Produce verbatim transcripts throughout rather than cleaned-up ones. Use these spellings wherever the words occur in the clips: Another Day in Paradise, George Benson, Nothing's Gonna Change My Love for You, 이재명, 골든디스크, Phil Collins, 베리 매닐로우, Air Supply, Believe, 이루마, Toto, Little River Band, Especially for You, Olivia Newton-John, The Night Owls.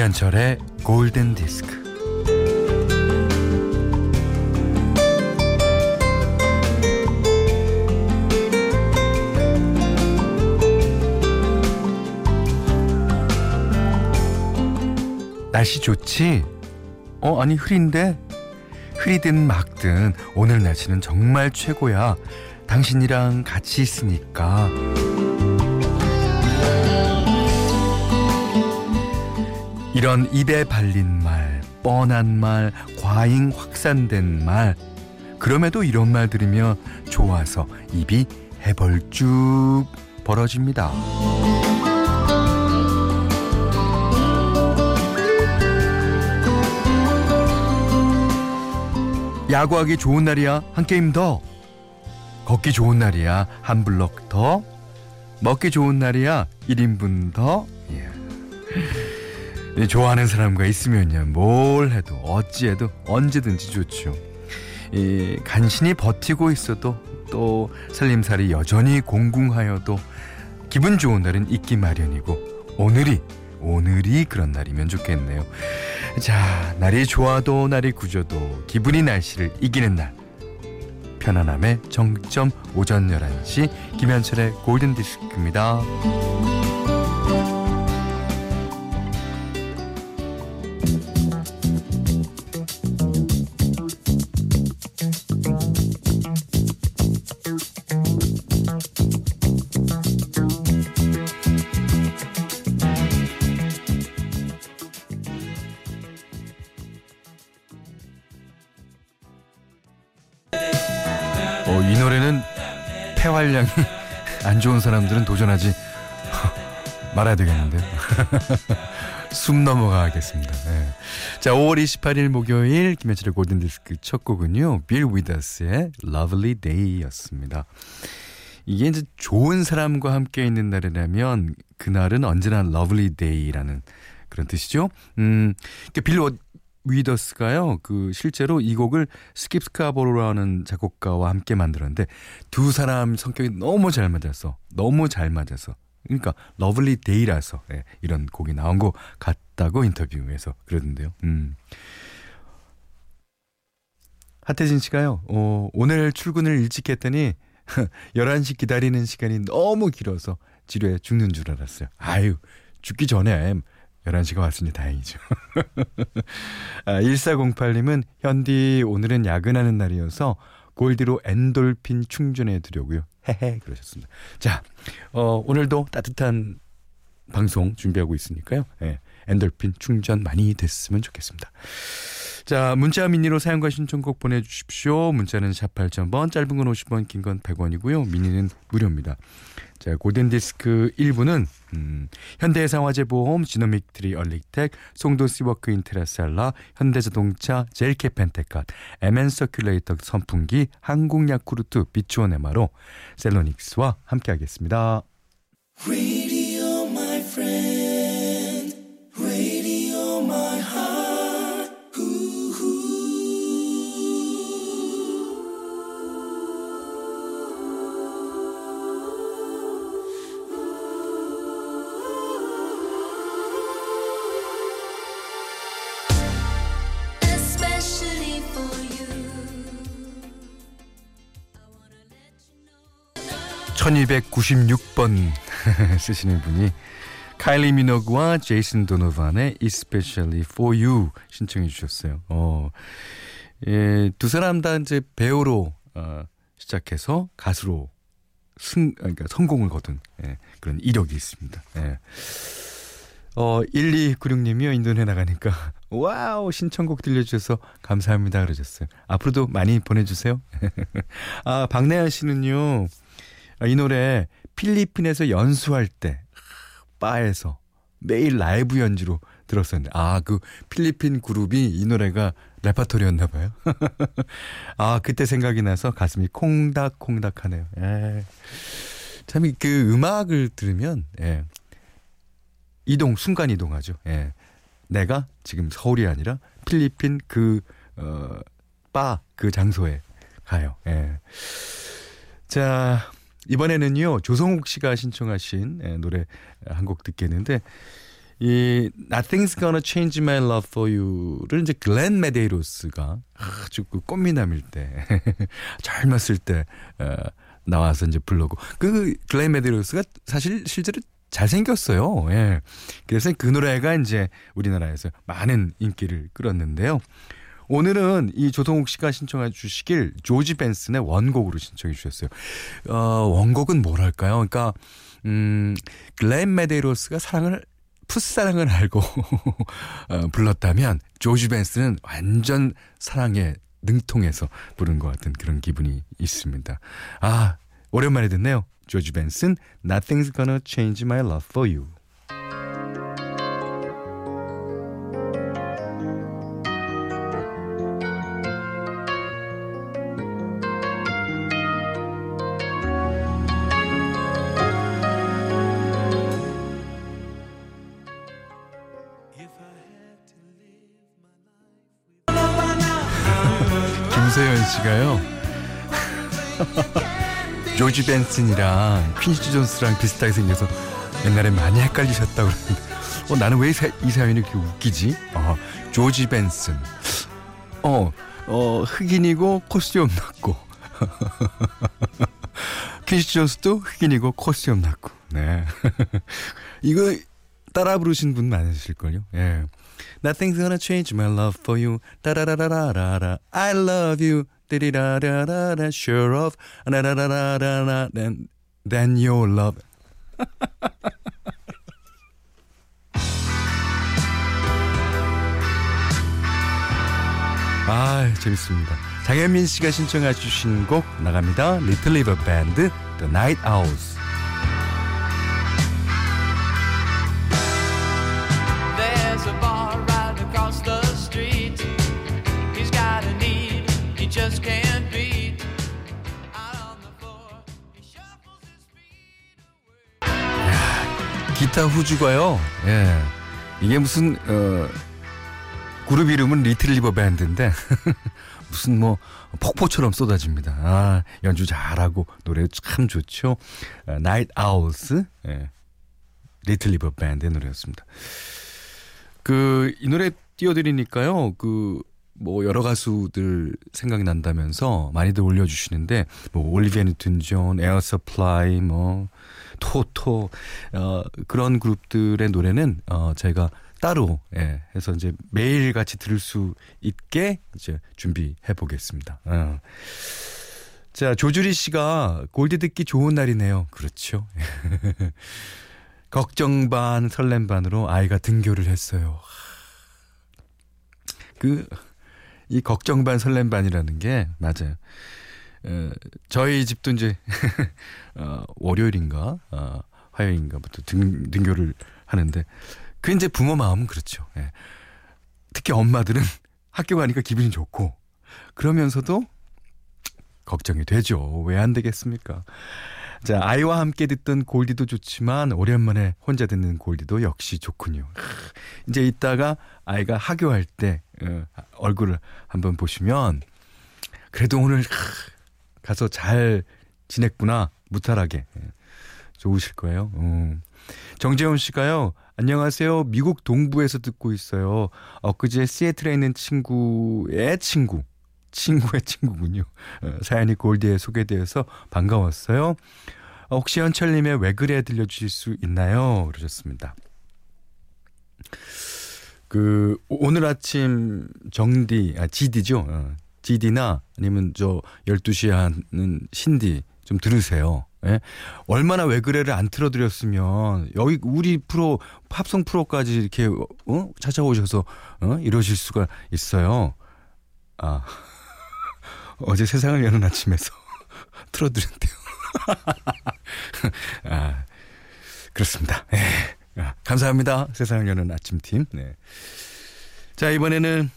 김현철의 골든디스크. 날씨 좋지? 어, 아니 흐린데? 흐리든 막든 오늘 날씨는 정말 최고야. 당신이랑 같이 있으니까. 이런 입에 발린 말, 뻔한 말, 과잉 확산된 말, 그럼에도 이런 말 들으면 좋아서 입이 해벌쭉 벌어집니다. 야구하기 좋은 날이야, 한 게임 더. 걷기 좋은 날이야, 한 블럭 더. 먹기 좋은 날이야, 일 인분 더. 예. 좋아하는 사람과 있으면요, 뭘 해도 어찌해도 언제든지 좋죠. 이, 간신히 버티고 있어도, 또 살림살이 여전히 공공하여도 기분 좋은 날은 있기 마련이고, 오늘이 오늘이 그런 날이면 좋겠네요. 자, 날이 좋아도 날이 굳어도 기분이 날씨를 이기는 날, 편안함의 정점. 오전 열한 시 김현철의 골든디스크입니다. 이 노래는 폐활량이 안 좋은 사람들은 도전하지 말아야 되겠는데요. 숨 넘어가겠습니다. 네. 자, 오월 이십팔일 목요일 김현철의 골든디스크 첫 곡은요, 빌 위더스의 Lovely Day 였습니다. 이게 이제 좋은 사람과 함께 있는 날이라면 그날은 언제나 Lovely Day 라는 그런 뜻이죠. 음, 그러니까 빌 위더스가요, 그 실제로 이 곡을 스킵 스카보로라는 작곡가와 함께 만들었는데 두 사람 성격이 너무 잘 맞아서 너무 잘 맞아서 그러니까 러블리 데이라서, 예, 이런 곡이 나온 거 같다고 인터뷰에서 그러던데요. 음. 하태진 씨가요, 어, 오늘 출근을 일찍 했더니 열한 시 기다리는 시간이 너무 길어서 지루해 죽는 줄 알았어요. 아유, 죽기 전에 열한 시가 왔으니 다행이죠. 아, 일사공팔 님은 현디 오늘은 야근하는 날이어서 골디로 엔돌핀 충전해 드려고요. 헤헤 그러셨습니다. 자, 어, 오늘도 따뜻한 방송 준비하고 있으니까요. 예, 엔돌핀 충전 많이 됐으면 좋겠습니다. 자, 문자 미니로 사용과 신청곡 보내주십시오. 문자는 샵 팔천 번, 짧은 건 오십 원, 긴 건 백 원이고요. 미니는 무료입니다. 자, 골든디스크 일 부는 음, 현대해상화재보험, 지노믹트리 얼릭텍, 송도시워크 인테라셀라, 현대자동차, 젤케펜테카, 엠엔서큘레이터 선풍기, 한국야쿠르트, 비추어네마로 셀로닉스와 함께하겠습니다. Radio my friend, radio my heart. 천이백구십육 번 쓰시는 분이 카일리 미너그와 제이슨 도노반의 Especially for You 신청해 주셨어요. 어, 예, 두 사람 다 이제 배우로 어, 시작해서 가수로 승, 그러니까 성공을 거둔, 예, 그런 이력이 있습니다. 예. 어, 일이구육 님이요. 인도네 나가니까 와우 신청곡 들려주셔서 감사합니다 그러셨어요. 앞으로도 많이 보내주세요. 아, 박내연 씨는요, 이 노래 필리핀에서 연수할 때 바에서 매일 라이브 연주로 들었었는데, 아, 그 필리핀 그룹이 이 노래가 레파토리였나 봐요. 아, 그때 생각이 나서 가슴이 콩닥콩닥하네요. 예. 참 그 음악을 들으면, 예, 이동, 순간 이동하죠. 예. 내가 지금 서울이 아니라 필리핀 그 어, 바, 그 장소에 가요. 예. 자, 이번에는요, 조성욱 씨가 신청하신 노래 한 곡 듣겠는데, 이 Nothing's Gonna Change My Love for You를 이제 글렌 메데이로스가 아주 그 꽃미남일 때 젊었을 때 어, 나와서 이제 불렀고, 그 글렌 메데이로스가 사실 실제로 잘생겼어요. 예. 그래서 그 노래가 이제 우리나라에서 많은 인기를 끌었는데요. 오늘은 이 조성욱 씨가 신청해 주시길 조지 벤슨의 원곡으로 신청해 주셨어요. 어, 원곡은 뭐랄까요? 그러니까 음, 글렌 메데이로스가 사랑을 풋사랑을 알고 어, 불렀다면 조지 벤슨은 완전 사랑에 능통해서 부른 것 같은 그런 기분이 있습니다. 아, 오랜만에 듣네요. 조지 벤슨, Nothing's Gonna Change My Love for You. 김세현 씨가요. 조지 벤슨이랑 퀸시 존스랑 비슷하게 생겨서 옛날에 많이 헷갈리셨다고 그러는데, 어, 나는 왜 이 사연이 이렇게 웃기지? 어, 조지 벤슨. 어, 어 흑인이고 코스튬 났고 퀸시 존스도 흑인이고 코스튬 났고. 네. 이거 따라 부르신 분 많으실걸요. 예. Nothing's gonna change my love for you. 따라라라라라. I love you. 띠리라라라라. Sure of. 라라라라라. Then, then your love. 아, 재밌습니다. 장현민 씨가 신청해 주신 곡 나갑니다. Little River Band, The Night Owls. Just can't beat out on the floor. He shuffles his feet away. 야, 기타 후주가요. 예. 이게 무슨 어 그룹 이름은 리틀 리버 밴드인데 무슨 뭐 폭포처럼 쏟아집니다. 아, 연주 잘하고 노래 참 좋죠. 나이트 아울스. 예. 리틀 리버 밴드의 노래였습니다. 그 이 노래 띄워드리니까요. 그 뭐 여러 가수들 생각이 난다면서 많이들 올려주시는데, 뭐 올리비아 뉴튼 존, 에어 서플라이, 뭐 토토, 어, 그런 그룹들의 노래는 어, 제가 따로, 예, 해서 이제 매일 같이 들을 수 있게 이제 준비해 보겠습니다. 어. 자, 조주리 씨가 골디 듣기 좋은 날이네요. 그렇죠. 걱정 반 설렘 반으로 아이가 등교를 했어요. 그 이 걱정 반 설렘 반이라는 게 맞아요. 에, 저희 집도 이제 어, 월요일인가 어, 화요일인가부터 등, 등교를 하는데, 그 이제 부모 마음은 그렇죠. 예. 특히 엄마들은 학교 가니까 기분이 좋고 그러면서도 걱정이 되죠. 왜 안 되겠습니까? 자, 아이와 함께 듣던 골디도 좋지만 오랜만에 혼자 듣는 골디도 역시 좋군요. 이제 이따가 아이가 하교할 때 어, 얼굴을 한번 보시면 그래도 오늘 가서 잘 지냈구나 무탈하게 좋으실 거예요. 음. 정재훈 씨가요. 안녕하세요. 미국 동부에서 듣고 있어요. 엊그제 시애틀에 있는 친구의 친구. 친구의 친구군요. 사연이 골디에 소개되어서 반가웠어요. 혹시 현철님의 왜 그래 들려주실 수 있나요? 그러셨습니다. 그 오늘 아침 정디, 아 지디죠. 어, 지디나 아니면 저 열두 시에 하는 신디 좀 들으세요. 예? 얼마나 왜 그래를 안 틀어드렸으면 여기 우리 프로 팝송 프로까지 이렇게 어? 찾아오셔서 어? 이러실 수가 있어요. 아. 어제 세상을 여는 아침에서 틀어드렸대요. 아, 그렇습니다. 네. 아, 감사합니다. 세상을 여는 아침팀. 네. 자, 이번에는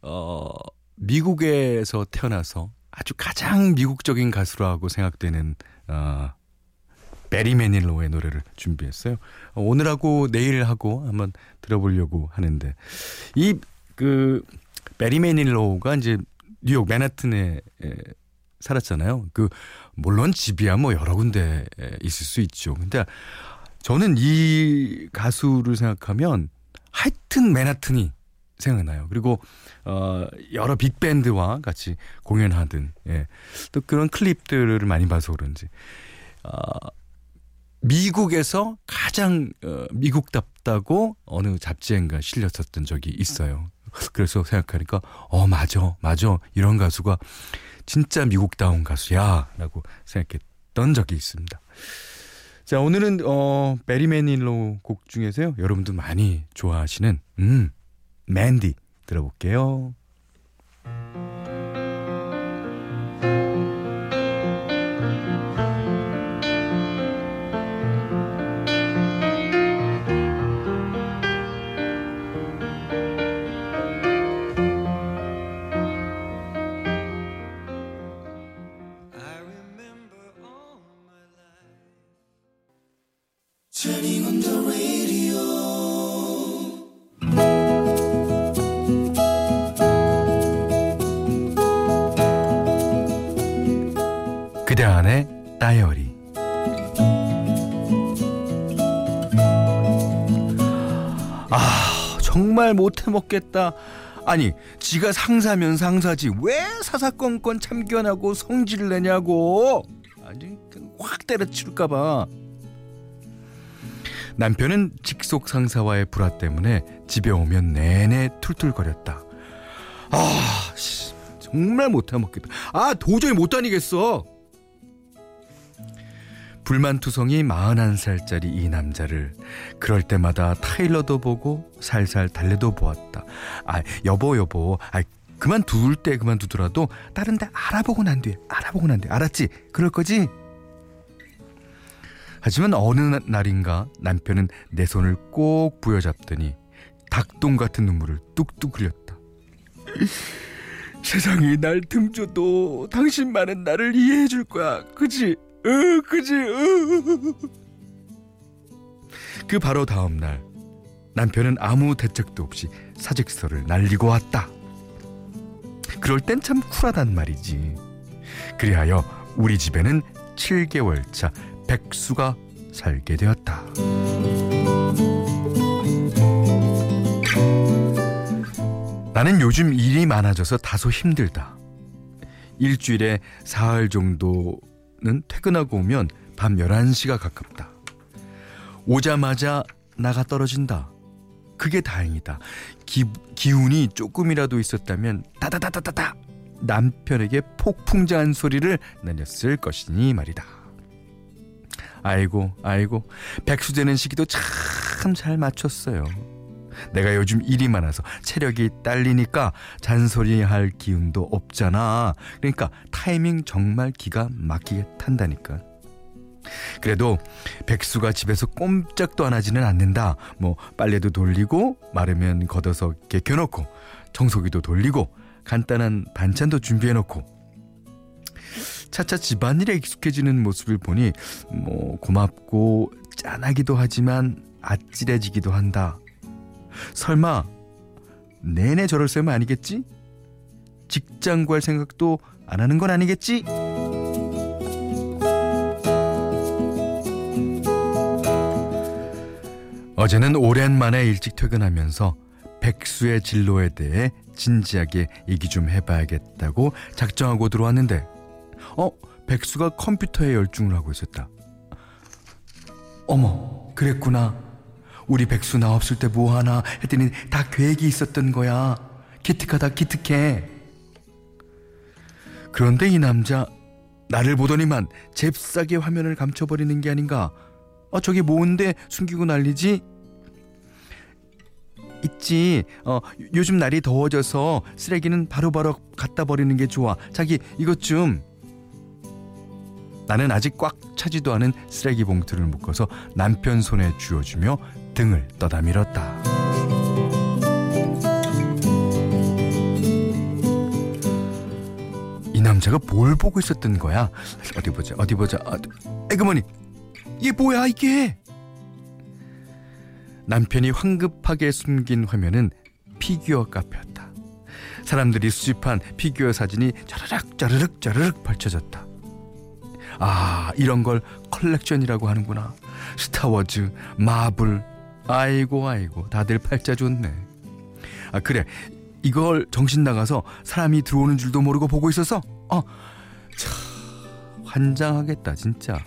어, 미국에서 태어나서 아주 가장 미국적인 가수라고 생각되는 어, 베리 매닐로우의 노래를 준비했어요. 오늘하고 내일하고 한번 들어보려고 하는데, 이 그 베리 매닐로우가 이제 뉴욕 맨하튼에 살았잖아요. 그 물론 집이야 뭐 여러 군데 있을 수 있죠. 근데 저는 이 가수를 생각하면 하여튼 맨하튼이 생각나요. 그리고 어, 여러 빅밴드와 같이 공연하든 예. 또 그런 클립들을 많이 봐서 그런지 어, 미국에서 가장 어, 미국답다고 어느 잡지엔가 실렸었던 적이 있어요. 그래서 생각하니까 어 맞아 맞아 이런 가수가 진짜 미국다운 가수야 라고 생각했던 적이 있습니다. 자, 오늘은 어, 베리 매닐로우 곡 중에서요 여러분도 많이 좋아하시는 음 Mandy 들어볼게요. 그대 안의 다이어리. 아 정말 못해먹겠다. 아니 지가 상사면 상사지 왜 사사건건 참견하고 성질 내냐고. 아니 확 때려칠까봐. 남편은 직속 상사와의 불화 때문에 집에 오면 내내 툴툴거렸다. 아 정말 못해먹겠다. 아 도저히 못 다니겠어. 불만투성이 마흔한 살짜리 이 남자를 그럴 때마다 타일러도 보고 살살 달래도 보았다. 아 여보 여보 아 그만둘 때 그만두더라도 다른 데 알아보고 난 뒤에 알아보고 난 뒤에 알았지? 그럴 거지? 하지만 어느 날인가 남편은 내 손을 꼭 부여잡더니 닭똥 같은 눈물을 뚝뚝 흘렸다. 세상이 날 틈줘도 당신만은 나를 이해해 줄 거야. 그치? 으, 그지, 으. 그 바로 다음 날 남편은 아무 대책도 없이 사직서를 날리고 왔다. 그럴 땐 참 쿨하단 말이지. 그리하여 우리 집에는 칠 개월 차 백수가 살게 되었다. 나는 요즘 일이 많아져서 다소 힘들다. 일주일에 사흘 정도 는 퇴근하고 오면 밤 열한 시가 가깝다. 오자마자 나가 떨어진다. 그게 다행이다. 기, 기운이 조금이라도 있었다면 따다다다다다 남편에게 폭풍자한 소리를 날렸을 것이니 말이다. 아이고 아이고 백수 되는 시기도 참 잘 맞췄어요. 내가 요즘 일이 많아서 체력이 딸리니까 잔소리할 기운도 없잖아. 그러니까 타이밍 정말 기가 막히게 탄다니까. 그래도 백수가 집에서 꼼짝도 안 하지는 않는다. 뭐 빨래도 돌리고 마르면 걷어서 개켜놓고 청소기도 돌리고 간단한 반찬도 준비해놓고 차차 집안일에 익숙해지는 모습을 보니 뭐 고맙고 짠하기도 하지만 아찔해지기도 한다. 설마 내내 저럴 셈은 아니겠지? 직장 구할 생각도 안 하는 건 아니겠지? 어제는 오랜만에 일찍 퇴근하면서 백수의 진로에 대해 진지하게 얘기 좀 해봐야겠다고 작정하고 들어왔는데 어? 백수가 컴퓨터에 열중을 하고 있었다. 어머 그랬구나. 우리 백수 나 없을 때 뭐하나 했더니 다 계획이 있었던 거야. 기특하다 기특해. 그런데 이 남자 나를 보더니만 잽싸게 화면을 감춰버리는 게 아닌가. 어, 저게 뭔데 숨기고 난리지? 있지. 어, 요즘 날이 더워져서 쓰레기는 바로바로 갖다 버리는 게 좋아. 자기 이것 좀. 나는 아직 꽉 차지도 않은 쓰레기 봉투를 묶어서 남편 손에 쥐어주며 등을 떠다밀었다. 이 남자가 뭘 보고 있었던 거야? 어디 보자 어디 보자 에그머니 이게 뭐야 이게. 남편이 황급하게 숨긴 화면은 피규어 카페였다. 사람들이 수집한 피규어 사진이 짜르륵 짜르륵 짜르륵 펼쳐졌다. 아 이런 걸 컬렉션이라고 하는구나. 스타워즈, 마블, 아이고 아이고 다들 팔자 좋네. 아 그래, 이걸 정신 나가서 사람이 들어오는 줄도 모르고 보고 있었어? 어, 참 환장하겠다 진짜.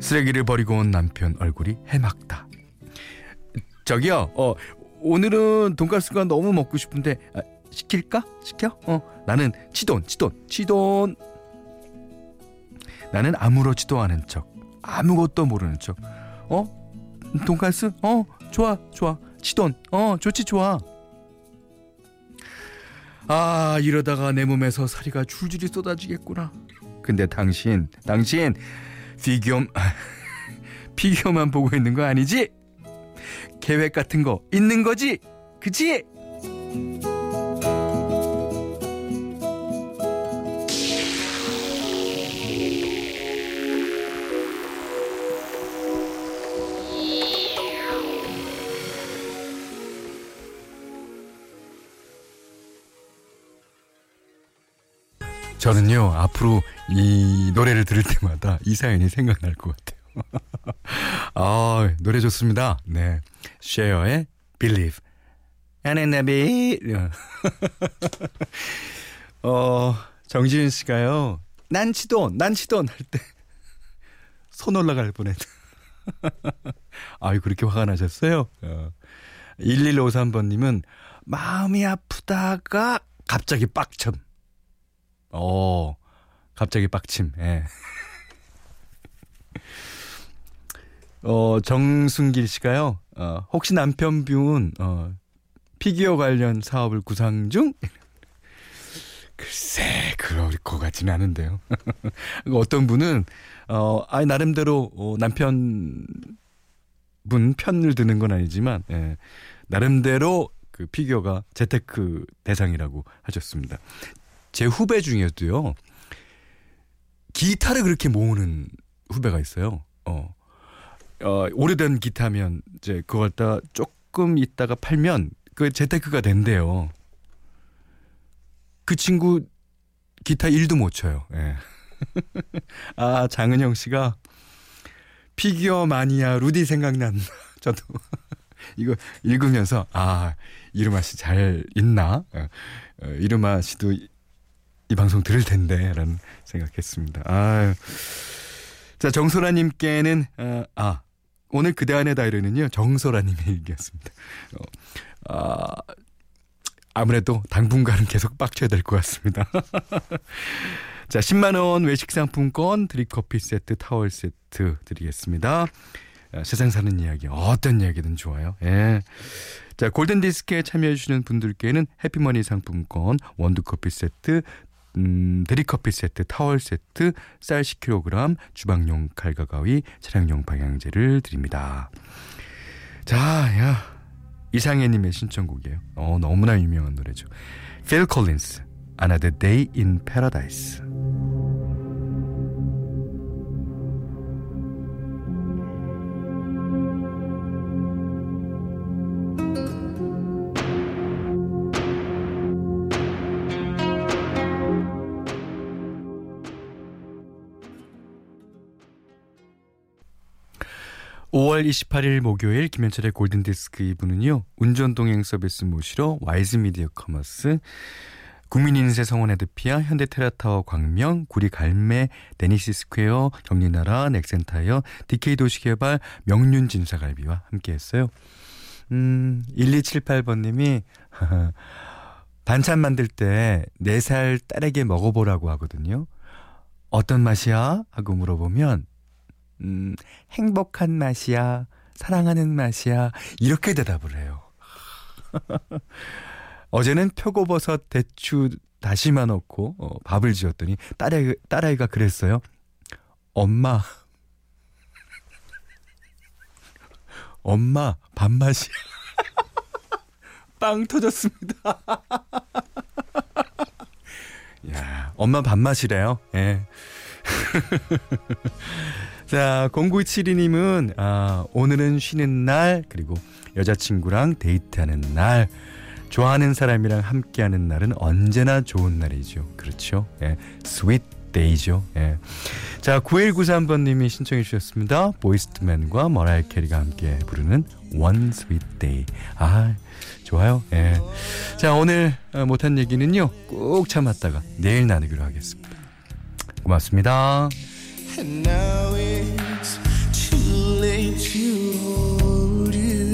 쓰레기를 버리고 온 남편 얼굴이 해맑다. 저기요, 어, 오늘은 돈가스가 너무 먹고 싶은데 아, 시킬까? 시켜? 어, 나는 치돈, 치돈, 치돈. 나는 아무렇지도 않은 척, 아무것도 모르는 척. 어? 돈가스? 어, 좋아, 좋아. 치돈, 어, 좋지, 좋아. 아, 이러다가 내 몸에서 살이가 줄줄이 쏟아지겠구나. 근데 당신, 당신... 비교... 비교만 보고 있는 거 아니지? 계획 같은 거 있는 거지? 그치? 저는요 앞으로 이 노래를 들을 때마다 이 사연이 생각날 것 같아요. 아 노래 좋습니다. 네, 쉐어의 Believe. 안앤나비. 어 정지윤 씨가요 난치돈 난치돈 할 때 손 올라갈 뻔했다. 아유 그렇게 화가 나셨어요? 어. 일일오삼 번님은 마음이 아프다가 갑자기 빡참. 어, 갑자기 빡침. 예. 어, 정순길 씨가요. 어, 혹시 남편분 어, 피규어 관련 사업을 구상 중? 글쎄, 그럴 것 같진 않은데요. 어떤 분은 어, 아니 나름대로 어, 남편분 편을 드는 건 아니지만 예, 나름대로 그 피규어가 재테크 대상이라고 하셨습니다. 제 후배 중에도요 기타를 그렇게 모으는 후배가 있어요. 어, 어 오래된 기타면 이제 그걸 다 조금 있다가 팔면 그 재테크가 된대요. 그 친구 기타 일도 못 쳐요. 예. 아 장은영 씨가 피규어 마니아 루디 생각난다. 저도 이거 읽으면서 아 이루마 씨 잘 있나? 어, 이루마 씨도 이 방송 들을 텐데 라는 생각했습니다. 아유. 자 정소라님께는 어, 아 오늘 그대 안의 다이어리는요 정소라님의 일기였습니다. 어, 아, 아무래도 당분간은 계속 빡쳐야 될 것 같습니다. 자 십만 원 외식상품권 드립커피 세트 타월 세트 드리겠습니다. 어, 세상 사는 이야기 어떤 이야기든 좋아요. 예. 자 골든디스크에 참여해주시는 분들께는 해피머니 상품권 원두커피 세트 음, 드립커피 세트, 타월 세트, 쌀 십 킬로그램, 주방용 칼과 가위, 차량용 방향제를 드립니다. 자, 야 이상해님의 신청곡이에요. 어, 너무나 유명한 노래죠. Phil Collins, Another Day in Paradise. 오월 이십팔일 목요일 김현철의 골든디스크 이 부는요. 운전동행 서비스 모시러 와이즈미디어 커머스, 국민인세 성원에드피아, 현대테라타워 광명, 구리갈매, 데니시스퀘어, 경리나라, 넥센타이어, 디케이도시개발, 명륜진사갈비와 함께했어요. 음, 일이칠팔 번님이 반찬 만들 때 네 살 딸에게 먹어보라고 하거든요. 어떤 맛이야? 하고 물어보면 음, 행복한 맛이야, 사랑하는 맛이야 이렇게 대답을 해요. 어제는 표고버섯, 대추, 다시마 넣고 어, 밥을 지었더니 딸아이, 딸아이가 그랬어요. 엄마, 엄마 밥맛이야. 빵 터졌습니다. 야, 엄마 밥맛이래요. 예. 자, 공구칠이 님은 아, 오늘은 쉬는 날 그리고 여자친구랑 데이트하는 날 좋아하는 사람이랑 함께하는 날은 언제나 좋은 날이죠. 그렇죠? 예, sweet 데이죠. 예. 자, 구일구삼번님이 신청해 주셨습니다. 보이스트맨과 머라이어 캐리가 함께 부르는 One Sweet Day. 아, 좋아요. 예. 자, 오늘 못한 얘기는요, 꾹 참았다가 내일 나누기로 하겠습니다. 고맙습니다. And now it's too late to hold you,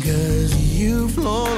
'cause you've lost